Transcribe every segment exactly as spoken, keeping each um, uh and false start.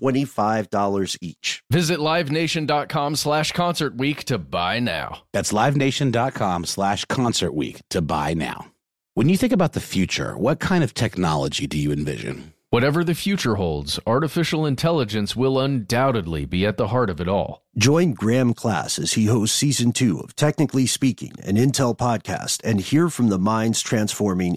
twenty-five dollars each. Visit LiveNation.com slash Concert Week to buy now. That's LiveNation.com slash Concert Week to buy now. When you think about the future, what kind of technology do you envision? Whatever the future holds, artificial intelligence will undoubtedly be at the heart of it all. Join Graham Class as he hosts Season two of Technically Speaking, an Intel podcast, and hear from the minds transforming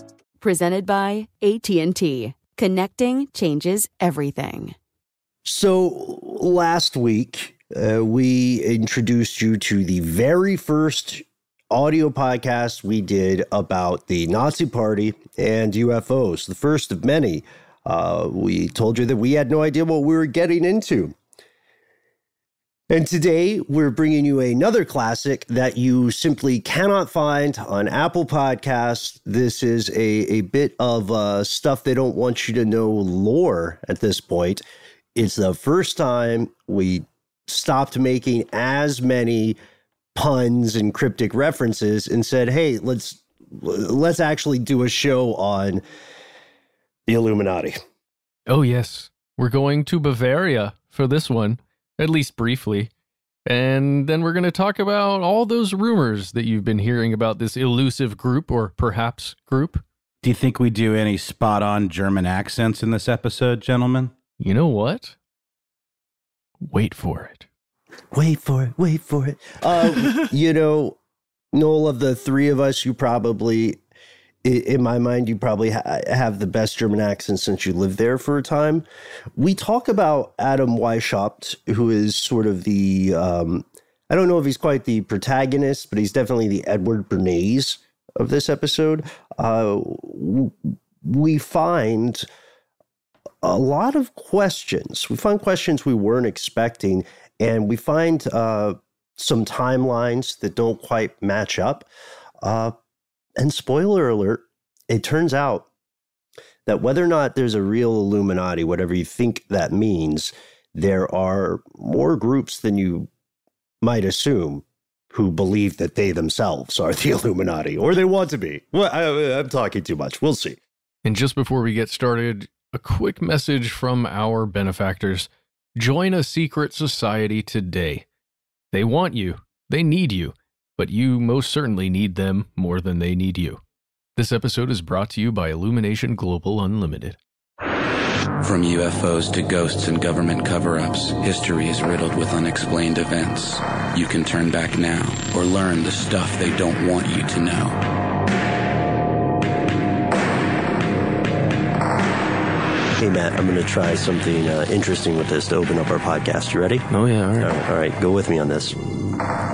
Presented by A T and T. Connecting changes everything. So last week, uh, we introduced you to the very first audio podcast we did about the Nazi Party and U F Os, the first of many. Uh, we told you that we had no idea what we were getting into. And today, we're bringing you another classic that you simply cannot find on Apple Podcasts. This is a, a bit of uh, stuff they don't want you to know lore at this point. It's the first time we stopped making as many puns and cryptic references and said, hey, let's let's actually do a show on the Illuminati. Oh, yes. We're going to Bavaria for this one. At least briefly. And then we're going to talk about all those rumors that you've been hearing about this elusive group, or perhaps group. Do you think we do any spot on German accents in this episode, gentlemen? You know what? Wait for it. Wait for it. Wait for it. Uh, you know, Noel, of the three of us, you probably, in my mind, you probably ha- have the best German accent since you lived there for a time. We talk about Adam Weishaupt, who is sort of the, um, I don't know if he's quite the protagonist, but he's definitely the Edward Bernays of this episode. Uh, we find a lot of questions. We find questions we weren't expecting, and we find uh, some timelines that don't quite match up. Uh And spoiler alert, it turns out that whether or not there's a real Illuminati, whatever you think that means, there are more groups than you might assume who believe that they themselves are the Illuminati, or they want to be. Well, I, I'm talking too much. We'll see. And just before we get started, a quick message from our benefactors. Join a secret society today. They want you. They need you. But you most certainly need them more than they need you. This episode is brought to you by Illumination Global Unlimited. From U F Os to ghosts and government cover-ups, history is riddled with unexplained events. You can turn back now or learn the stuff they don't want you to know. Hey, Matt, I'm going to try something uh, interesting with this to open up our podcast. You ready? Oh, yeah, all right. All right, all right, go with me on this.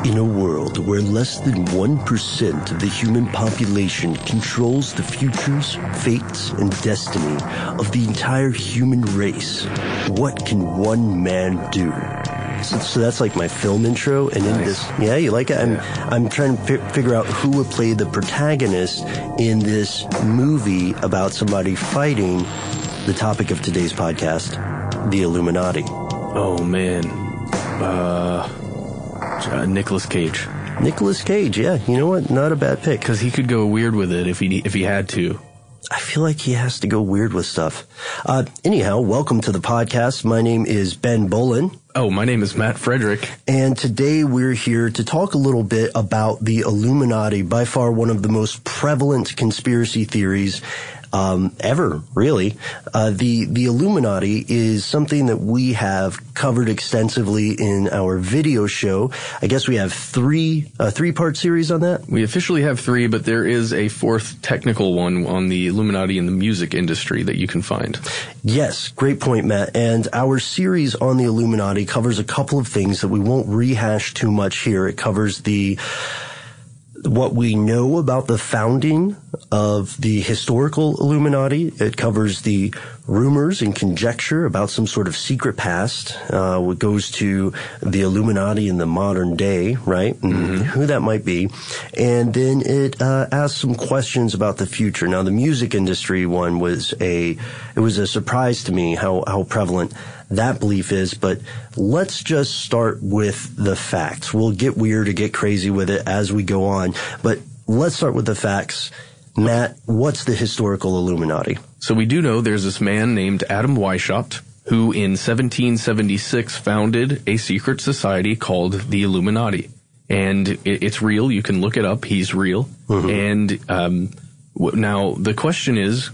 In a world where less than one percent of the human population controls the futures, fates, and destiny of the entire human race, what can one man do? So, so that's like my film intro, and nice. In this, yeah, you like it? I'm, yeah. I'm trying to fi- figure out who would play the protagonist in this movie about somebody fighting the topic of today's podcast, the Illuminati. Oh, man. Uh... Uh, Nicolas Cage. Nicolas Cage, yeah. You know what? Not a bad pick. Because he could go weird with it if he if he had to. I feel like he has to go weird with stuff. Uh, anyhow, welcome to the podcast. My name is Ben Bolin. Oh, my name is Matt Frederick. And today we're here to talk a little bit about the Illuminati, by far one of the most prevalent conspiracy theories Um, ever, really. Uh, the, the Illuminati is something that we have covered extensively in our video show. I guess we have three, a three-part series on that? We officially have three, but there is a fourth technical one on the Illuminati in the music industry that you can find. Yes, great point, Matt. And our series on the Illuminati covers a couple of things that we won't rehash too much here. It covers the what we know about the founding of the historical Illuminati. It covers the rumors and conjecture about some sort of secret past. Uh, what goes to the Illuminati in the modern day, right? And mm-hmm. who that might be. And then it uh, asks some questions about the future. Now, the music industry one was a, it was a surprise to me how, how prevalent that belief is, but let's just start with the facts. We'll get weird or get crazy with it as we go on, but let's start with the facts. Matt, what's the historical Illuminati? So we do know there's this man named Adam Weishaupt, who in seventeen seventy-six founded a secret society called the Illuminati. And it's real. You can look it up. He's real. Mm-hmm. And um, now the question is,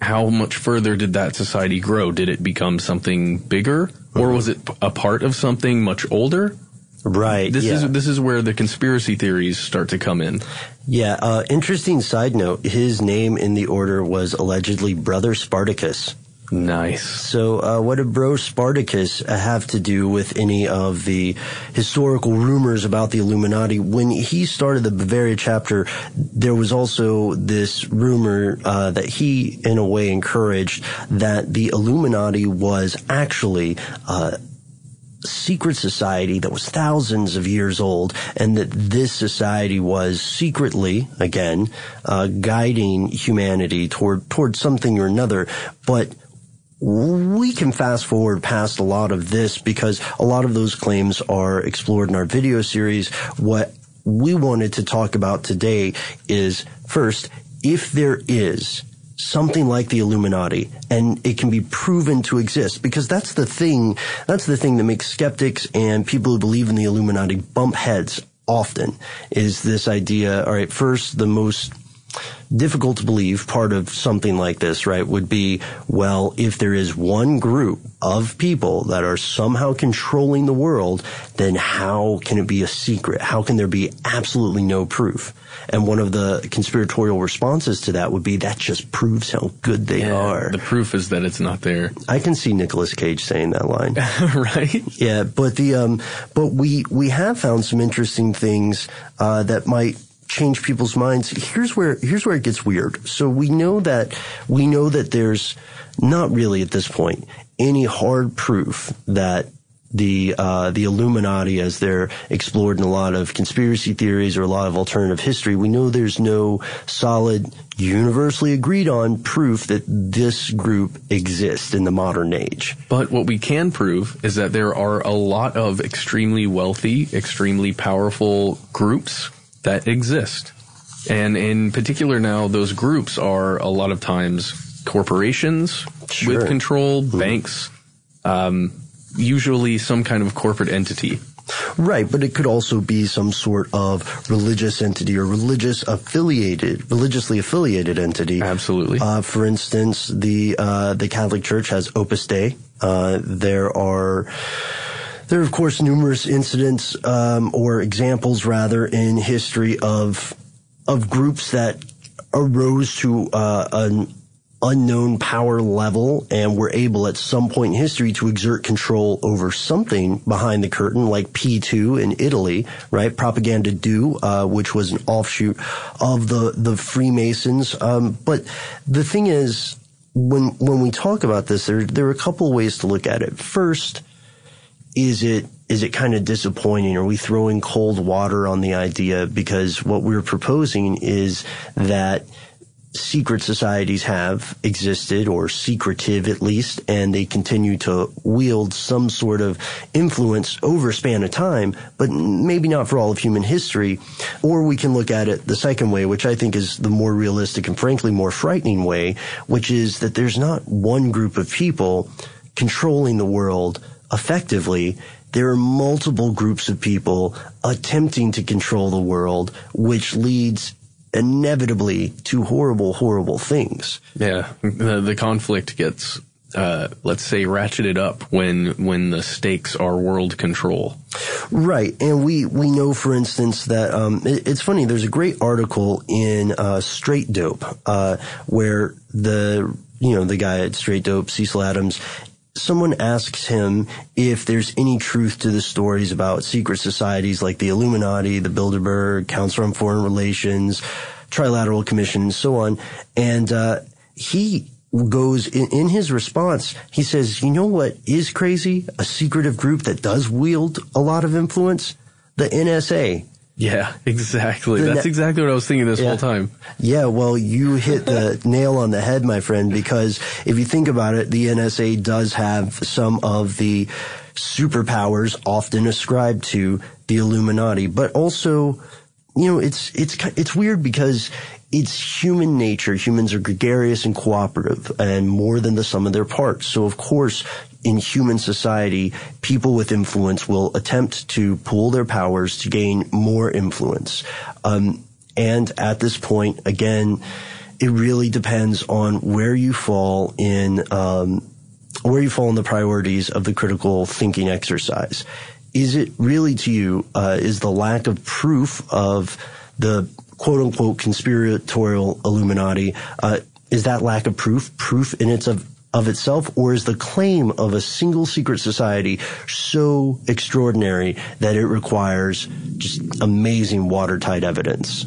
how much further did that society grow? Did it become something bigger, or was it a part of something much older? Right. This yeah. is this is where the conspiracy theories start to come in. Yeah. Uh, interesting side note: his name in the order was allegedly Brother Spartacus. Nice. So, uh, what did Bro Spartacus have to do with any of the historical rumors about the Illuminati? When he started the Bavaria chapter, there was also this rumor, uh, that he, in a way, encouraged that the Illuminati was actually, uh, secret society that was thousands of years old, and that this society was secretly, again, uh, guiding humanity toward, toward something or another. But we can fast forward past a lot of this because a lot of those claims are explored in our video series. What we wanted to talk about today is, first, if there is something like the Illuminati, and it can be proven to exist, because that's the thing, that's the thing that makes skeptics and people who believe in the Illuminati bump heads often, is this idea, all right, first, the most difficult to believe part of something like this, right, would be, well, if there is one group of people that are somehow controlling the world, then how can it be a secret? How can there be absolutely no proof? And one of the conspiratorial responses to that would be, that just proves how good they yeah, are. The proof is that it's not there. I can see Nicolas Cage saying that line. Right? Yeah, but the um, but we, we have found some interesting things uh, that might change people's minds. Here's where here's where it gets weird. So we know that we know that there's not really at this point any hard proof that the uh the Illuminati, as they're explored in a lot of conspiracy theories or a lot of alternative history, we know there's no solid, universally agreed on proof that this group exists in the modern age. But what we can prove is that there are a lot of extremely wealthy, extremely powerful groups that exist. And in particular now, those groups are a lot of times corporations sure. with control, mm-hmm. banks, um, usually some kind of corporate entity. Right, but it could also be some sort of religious entity or religious affiliated, religiously affiliated entity. Absolutely. Uh, for instance, the uh, the Catholic Church has Opus Dei. Uh, there are... There are, of course, numerous incidents um, or examples, rather, in history of of groups that arose to uh, an unknown power level and were able at some point in history to exert control over something behind the curtain, like P two in Italy, right? Propaganda Due, uh, which was an offshoot of the, the Freemasons. Um, but the thing is, when, when we talk about this, there, there are a couple ways to look at it. First, is it, is it kind of disappointing? Are we throwing cold water on the idea? Because what we're proposing is that secret societies have existed, or secretive at least, and they continue to wield some sort of influence over a span of time, but maybe not for all of human history. Or we can look at it the second way, which I think is the more realistic and frankly more frightening way, which is that there's not one group of people controlling the world effectively. There are multiple groups of people attempting to control the world, which leads inevitably to horrible, horrible things. Yeah, the, the conflict gets, uh, let's say, ratcheted up when when the stakes are world control. Right, and we we know, for instance, that um, it, it's funny. There's a great article in uh, Straight Dope uh, where the you know the guy at Straight Dope, Cecil Adams. Someone asks him if there's any truth to the stories about secret societies like the Illuminati, the Bilderberg, Council on Foreign Relations, Trilateral Commission, and so on. And uh he goes in, in his response, he says, you know what is crazy? A secretive group that does wield a lot of influence? The N S A. Yeah, exactly. That's exactly what I was thinking this yeah. whole time. Yeah, well, you hit the nail on the head, my friend, because if you think about it, the N S A does have some of the superpowers often ascribed to the Illuminati. But also, you know, it's it's it's weird because it's human nature. Humans are gregarious and cooperative and more than the sum of their parts. So, of course, in human society, people with influence will attempt to pool their powers to gain more influence. Um, and at this point, again, it really depends on where you fall in, um, where you fall in the priorities of the critical thinking exercise. Is it really to you, uh, is the lack of proof of the quote unquote conspiratorial Illuminati, uh, is that lack of proof, proof in its of Of itself, or is the claim of a single secret society so extraordinary that it requires just amazing watertight evidence?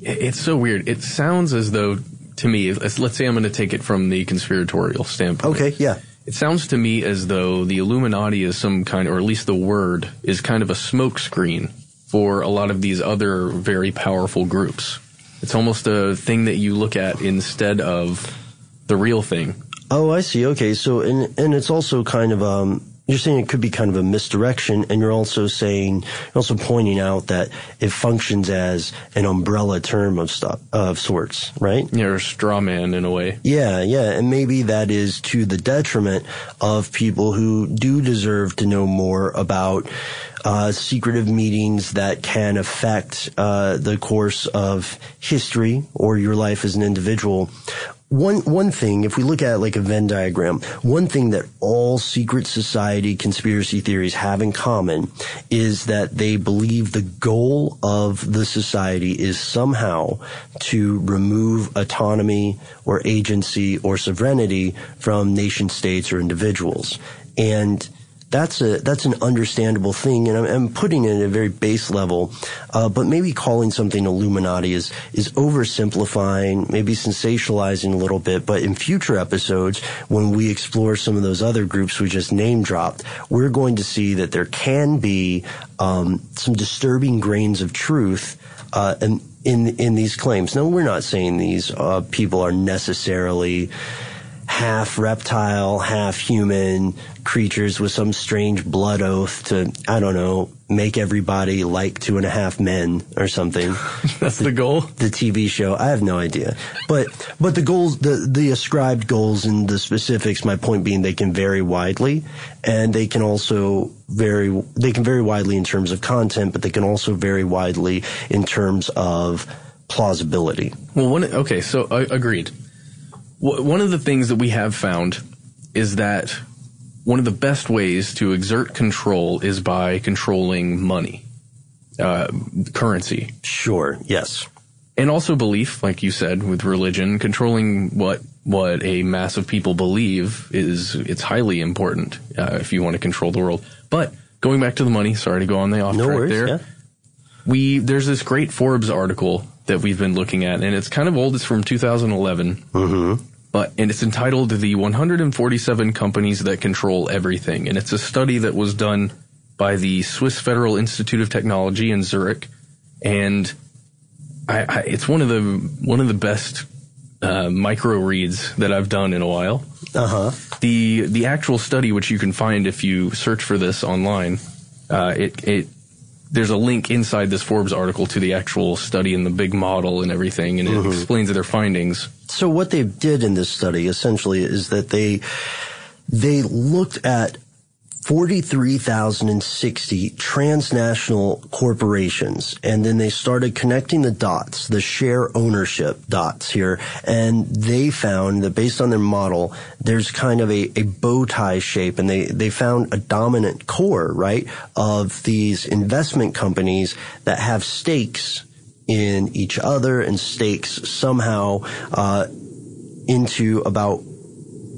It's so weird. It sounds as though, to me, let's say I'm going to take it from the conspiratorial standpoint. Okay, yeah. It sounds to me as though the Illuminati is some kind, or at least the word, is kind of a smokescreen for a lot of these other very powerful groups. It's almost a thing that you look at instead of the real thing. Oh, I see. Okay, so and and it's also kind of um. You're saying it could be kind of a misdirection, and you're also saying, you're also pointing out that it functions as an umbrella term of stuff, of sorts, right? You're a straw man in a way. Yeah, yeah, and maybe that is to the detriment of people who do deserve to know more about uh secretive meetings that can affect uh the course of history or your life as an individual. One one thing, if we look at it like a Venn diagram, one thing that all secret society conspiracy theories have in common is that they believe the goal of the society is somehow to remove autonomy or agency or sovereignty from nation states or individuals. And That's a that's an understandable thing, and I'm, I'm putting it at a very base level. Uh, but maybe calling something Illuminati is is oversimplifying, maybe sensationalizing a little bit. But in future episodes, when we explore some of those other groups we just name dropped, we're going to see that there can be um, some disturbing grains of truth uh, in, in in these claims. Now, we're not saying these uh, people are necessarily half reptile, half human creatures with some strange blood oath to, I don't know, make everybody like Two and a Half Men or something. That's the, the goal? The T V show. I have no idea. But but the goals, the, the ascribed goals and the specifics, my point being they can vary widely, and they can also vary, they can vary widely in terms of content, but they can also vary widely in terms of plausibility. Well, one, okay, so uh, agreed. One of the things that we have found is that one of the best ways to exert control is by controlling money, uh, currency. Sure, yes. And also belief, like you said, with religion, controlling what, what a mass of people believe is, it's highly important, uh, if you want to control the world. But going back to the money, sorry to go on the off no track worries, there. Yeah. We, there's this great Forbes article that we've been looking at, and it's kind of old. It's from two thousand eleven, mm-hmm. but and it's entitled "The one hundred forty-seven Companies That Control Everything," and it's a study that was done by the Swiss Federal Institute of Technology in Zurich, and I, I, it's one of the one of the best uh, micro reads that I've done in a while. Uh huh. The the actual study, which you can find if you search for this online, uh, it it. There's a link inside this Forbes article to the actual study and the big model and everything, and it mm-hmm. explains their findings. So what they did in this study essentially is that they they looked at forty-three thousand sixty transnational corporations, and then they started connecting the dots, the share ownership dots here, and they found that based on their model, there's kind of a, a bow tie shape, and they, they found a dominant core, right, of these investment companies that have stakes in each other and stakes somehow uh, into about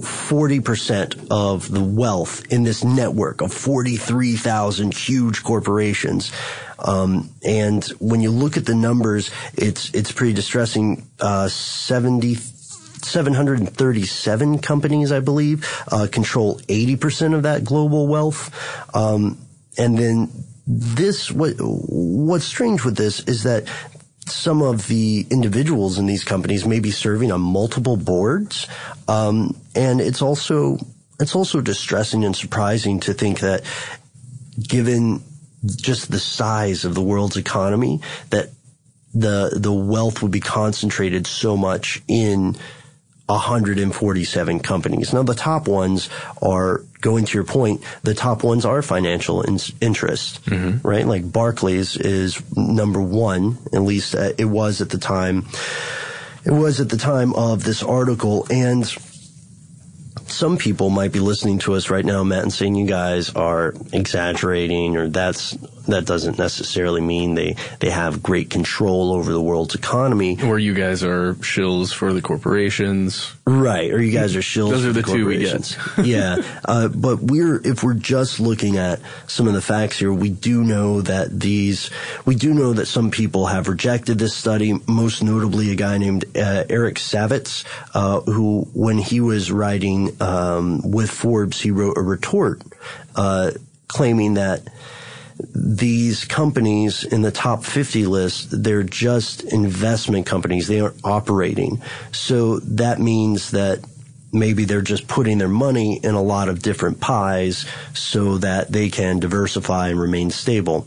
forty percent of the wealth in this network of forty-three thousand huge corporations. Um, and when you look at the numbers, it's, it's pretty distressing. Uh, seventy, seven hundred thirty-seven companies, I believe, uh, control eighty percent of that global wealth. Um, and then this, what, what's strange with this is that some of the individuals in these companies may be serving on multiple boards, um, and it's also it's also distressing and surprising to think that, given just the size of the world's economy, that the the wealth would be concentrated so much in one hundred forty-seven companies. Now, the top ones are, going to your point, the top ones are financial in- interests, mm-hmm. right? Like Barclays is number one, at least it was at the time. It was at the time of this article, and some people might be listening to us right now, Matt, and saying you guys are exaggerating, or that's that doesn't necessarily mean they, they have great control over the world's economy. Or you guys are shills for the corporations. Right, or you guys are shills Those for are the, the corporations. Two we get. yeah, uh, but we're if we're just looking at some of the facts here, we do know that these we do know that some people have rejected this study, most notably a guy named uh, Eric Savitz, uh, who when he was writing um, with Forbes, he wrote a retort uh, claiming that these companies in the top fifty list, they're just investment companies. They aren't operating. So that means that maybe they're just putting their money in a lot of different pies so that they can diversify and remain stable.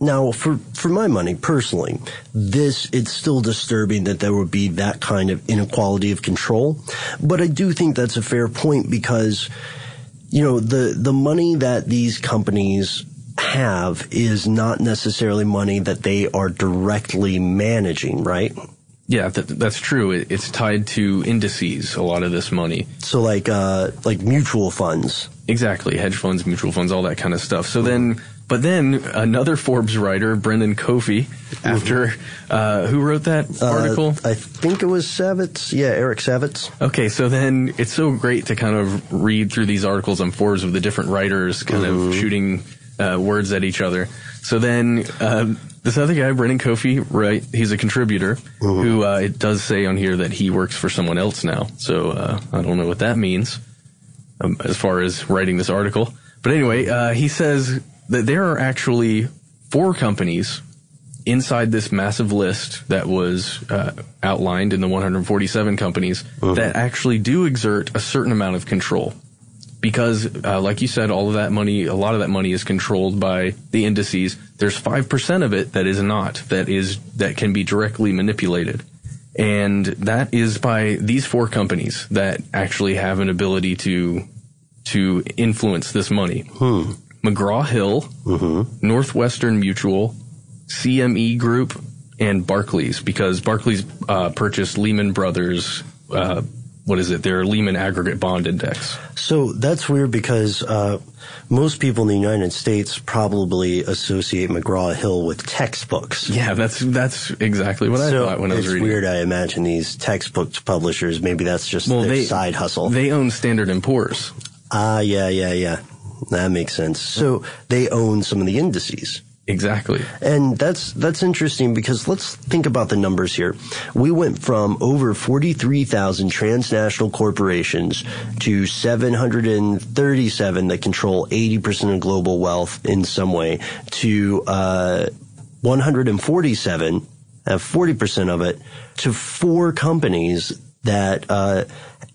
Now, for, for my money, personally, this, it's still disturbing that there would be that kind of inequality of control. But I do think that's a fair point because, you know, the, the money that these companies have is not necessarily money that they are directly managing, right? Yeah, that, that's true. It, it's tied to indices, a lot of this money. So like, uh, like mutual funds. Exactly. Hedge funds, mutual funds, all that kind of stuff. So then... But then another Forbes writer, Brendan Coffey, after uh, who wrote that article? Uh, I think it was Savitz. Yeah, Eric Savitz. Okay, so then it's so great to kind of read through these articles on Forbes with the different writers kind Ooh. of shooting uh, words at each other. So then uh, this other guy, Brendan Coffey, right? He's a contributor Ooh. who uh, it does say on here that he works for someone else now. So uh, I don't know what that means um, as far as writing this article. But anyway, uh, he says that there are actually four companies inside this massive list that was uh, outlined in the one hundred forty-seven companies uh-huh. that actually do exert a certain amount of control. Because, uh, like you said, all of that money, a lot of that money is controlled by the indices. There's five percent of it that is not, that is that can be directly manipulated. And that is by these four companies that actually have an ability to to influence this money. Hmm. McGraw-Hill, mm-hmm. Northwestern Mutual, C M E Group, and Barclays, because Barclays uh, purchased Lehman Brothers, uh, what is it, their Lehman Aggregate Bond Index. So that's weird because uh, most people in the United States probably associate McGraw-Hill with textbooks. Yeah, that's that's exactly what so I thought when I was reading. It's weird, I imagine, these textbook publishers, maybe that's just well, their they, side hustle. They own Standard and Poor's. Ah, uh, yeah, yeah, yeah. That makes sense. So they own some of the indices. Exactly. And that's that's interesting because let's think about the numbers here. We went from over forty-three thousand transnational corporations to seven hundred thirty-seven that control eighty percent of global wealth in some way to uh one hundred forty-seven have forty percent of it to four companies that uh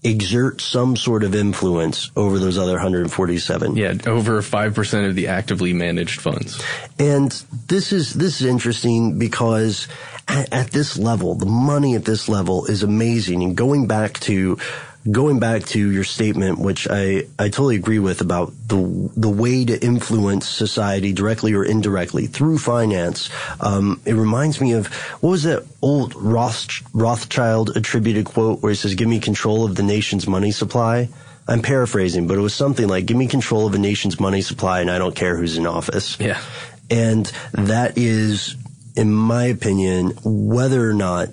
exert some sort of influence over those other one hundred forty-seven. Yeah, over five percent of the actively managed funds. And this is this is interesting because at, at this level, the money at this level is amazing. And going back to going back to your statement, which I, I totally agree with about the the way to influence society directly or indirectly through finance, um, it reminds me of, what was that old Rothsch, Rothschild attributed quote where he says, "Give me control of the nation's money supply." I'm paraphrasing, but it was something like, "Give me control of a nation's money supply and I don't care who's in office." Yeah. And that is, in my opinion, whether or not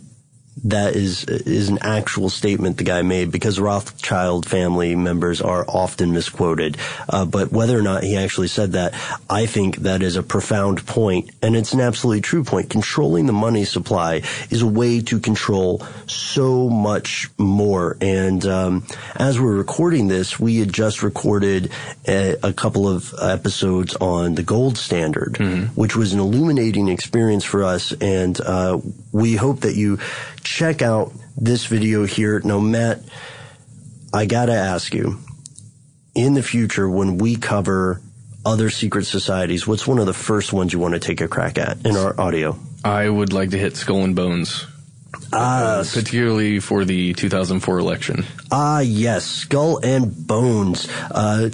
that is is an actual statement the guy made, because Rothschild family members are often misquoted. Uh, but whether or not he actually said that, I think that is a profound point, and it's an absolutely true point. Controlling the money supply is a way to control so much more. And um, as we're recording this, we had just recorded a, a couple of episodes on the gold standard, mm-hmm. which was an illuminating experience for us, and uh, we hope that you check out this video here. Now, Matt, I gotta ask you, in the future when we cover other secret societies, what's one of the first ones you want to take a crack at in our audio? I would like to hit Skull and Bones. Ah, uh, particularly for the two thousand four election. Ah, yes, Skull and Bones. Uh,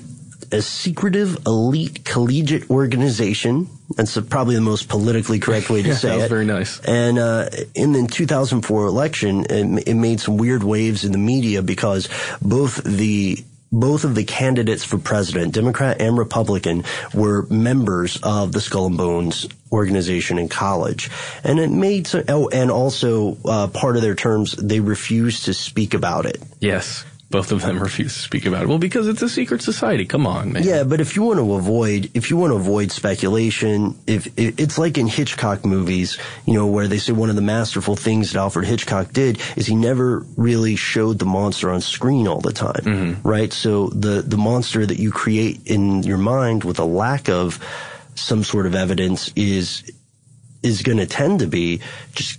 a secretive elite collegiate organization. That's probably the most politically correct way to yeah, say that was it. Very nice. And uh, in the two thousand four election, it, it made some weird waves in the media because both the both of the candidates for president, Democrat and Republican, were members of the Skull and Bones organization in college, and it made some. Oh, and also uh, part of their terms, they refused to speak about it. Yes. Both of them refuse to speak about it. Well, because it's a secret society. Come on, man. Yeah, but if you want to avoid, if you want to avoid speculation, if it's like in Hitchcock movies, you know, where they say one of the masterful things that Alfred Hitchcock did is he never really showed the monster on screen all the time, mm-hmm. right? So the the monster that you create in your mind with a lack of some sort of evidence is is going to tend to be just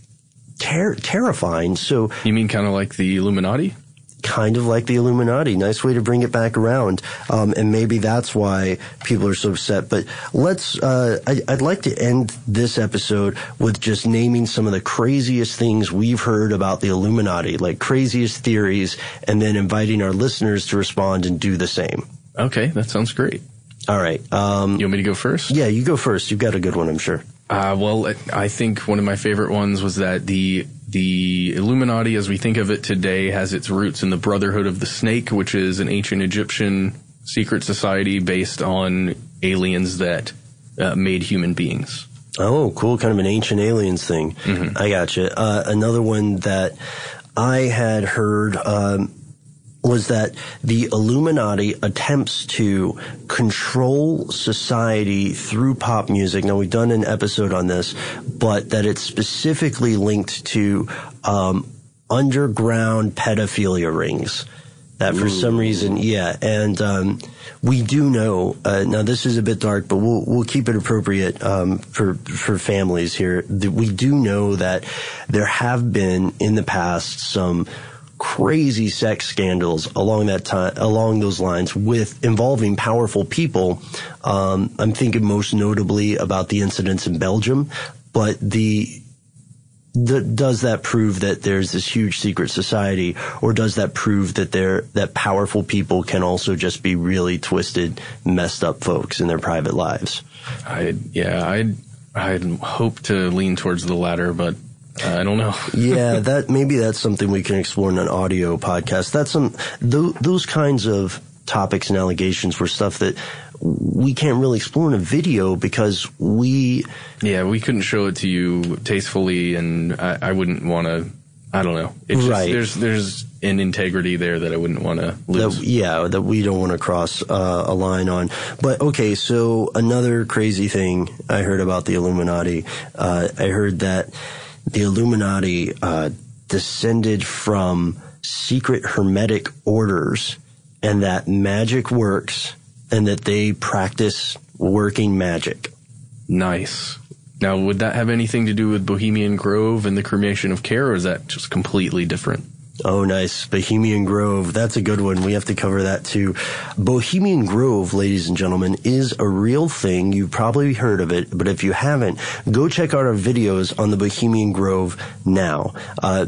ter- terrifying. So you mean kind of like the Illuminati? Kind of like the Illuminati. Nice way to bring it back around. Um, and maybe that's why people are so upset. But let's, uh, I, I'd like to end this episode with just naming some of the craziest things we've heard about the Illuminati, like craziest theories, and then inviting our listeners to respond and do the same. Okay, that sounds great. All right. Um, you want me to go first? Yeah, you go first. You've got a good one, I'm sure. Uh, well, I think one of my favorite ones was that the the Illuminati, as we think of it today, has its roots in the Brotherhood of the Snake, which is an ancient Egyptian secret society based on aliens that uh, made human beings. Oh, cool. Kind of an ancient aliens thing. Mm-hmm. I gotcha. Uh, another one that I had heard um, was that the Illuminati attempts to control society through pop music. Now, we've done an episode on this, but that it's specifically linked to um, underground pedophilia rings. that for Ooh. some reason, yeah. And um, we do know, uh, now this is a bit dark, but we'll we'll keep it appropriate um, for, for families here. We do know that there have been in the past some crazy sex scandals along that time, along those lines, with involving powerful people. Um, I'm thinking most notably about the incidents in Belgium, but the Th- does that prove that there's this huge secret society, or does that prove that there that powerful people can also just be really twisted, messed up folks in their private lives? I yeah, I I hope to lean towards the latter, but uh, I don't know. yeah, that maybe that's something we can explore in an audio podcast. That's some th- those kinds of topics and allegations were stuff that we can't really explore in a video because we... Yeah, we couldn't show it to you tastefully, and I, I wouldn't want to... I don't know. It's right. Just, there's, there's an integrity there that I wouldn't want to lose. That, yeah, that we don't want to cross uh, a line on. But, okay, so another crazy thing I heard about the Illuminati. Uh, I heard that the Illuminati uh, descended from secret hermetic orders and that magic works... and that they practice working magic. Nice. Now, would that have anything to do with Bohemian Grove and the cremation of care, or is that just completely different? Oh, nice. Bohemian Grove. That's a good one. We have to cover that, too. Bohemian Grove, ladies and gentlemen, is a real thing. You've probably heard of it, but if you haven't, go check out our videos on the Bohemian Grove now. Uh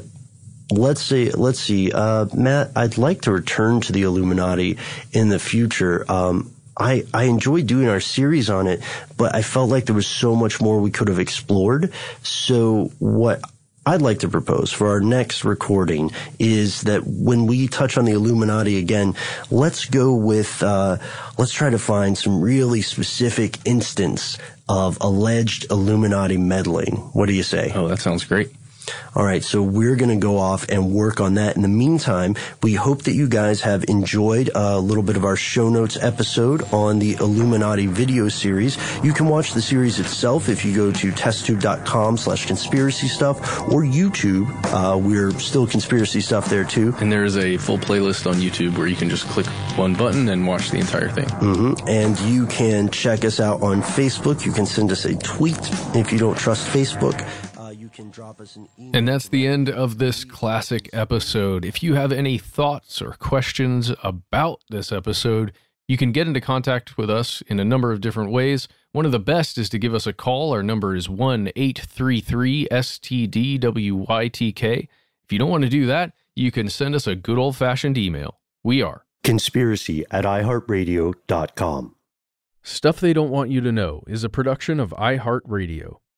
Let's see. Let's see, uh, Matt. I'd like to return to the Illuminati in the future. Um, I I enjoyed doing our series on it, but I felt like there was so much more we could have explored. So what I'd like to propose for our next recording is that when we touch on the Illuminati again, let's go with uh, let's try to find some really specific instance of alleged Illuminati meddling. What do you say? Oh, that sounds great. All right, so we're going to go off and work on that. In the meantime, we hope that you guys have enjoyed a little bit of our show notes episode on the Illuminati video series. You can watch the series itself if you go to testtube.com slash conspiracy stuff or YouTube. Uh, we're still conspiracy stuff there, too. And there is a full playlist on YouTube where you can just click one button and watch the entire thing. Mm-hmm. And you can check us out on Facebook. You can send us a tweet if you don't trust Facebook. Can drop us an email. And that's the end of this classic episode. If you have any thoughts or questions about this episode, you can get into contact with us in a number of different ways. One of the best is to give us a call. Our number is one eight three three S T D W Y T K. If you don't want to do that, you can send us a good old-fashioned email. We are conspiracy at iHeartRadio dot com. Stuff They Don't Want You to Know is a production of iHeartRadio.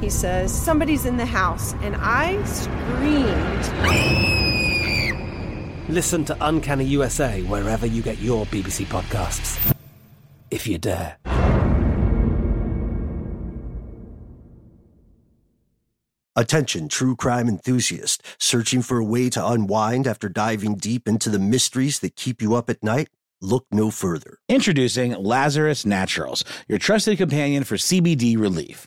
He says, somebody's in the house, and I screamed. Listen to Uncanny U S A wherever you get your B B C podcasts, if you dare. Attention, true crime enthusiast. Searching for a way to unwind after diving deep into the mysteries that keep you up at night? Look no further. Introducing Lazarus Naturals, your trusted companion for C B D relief.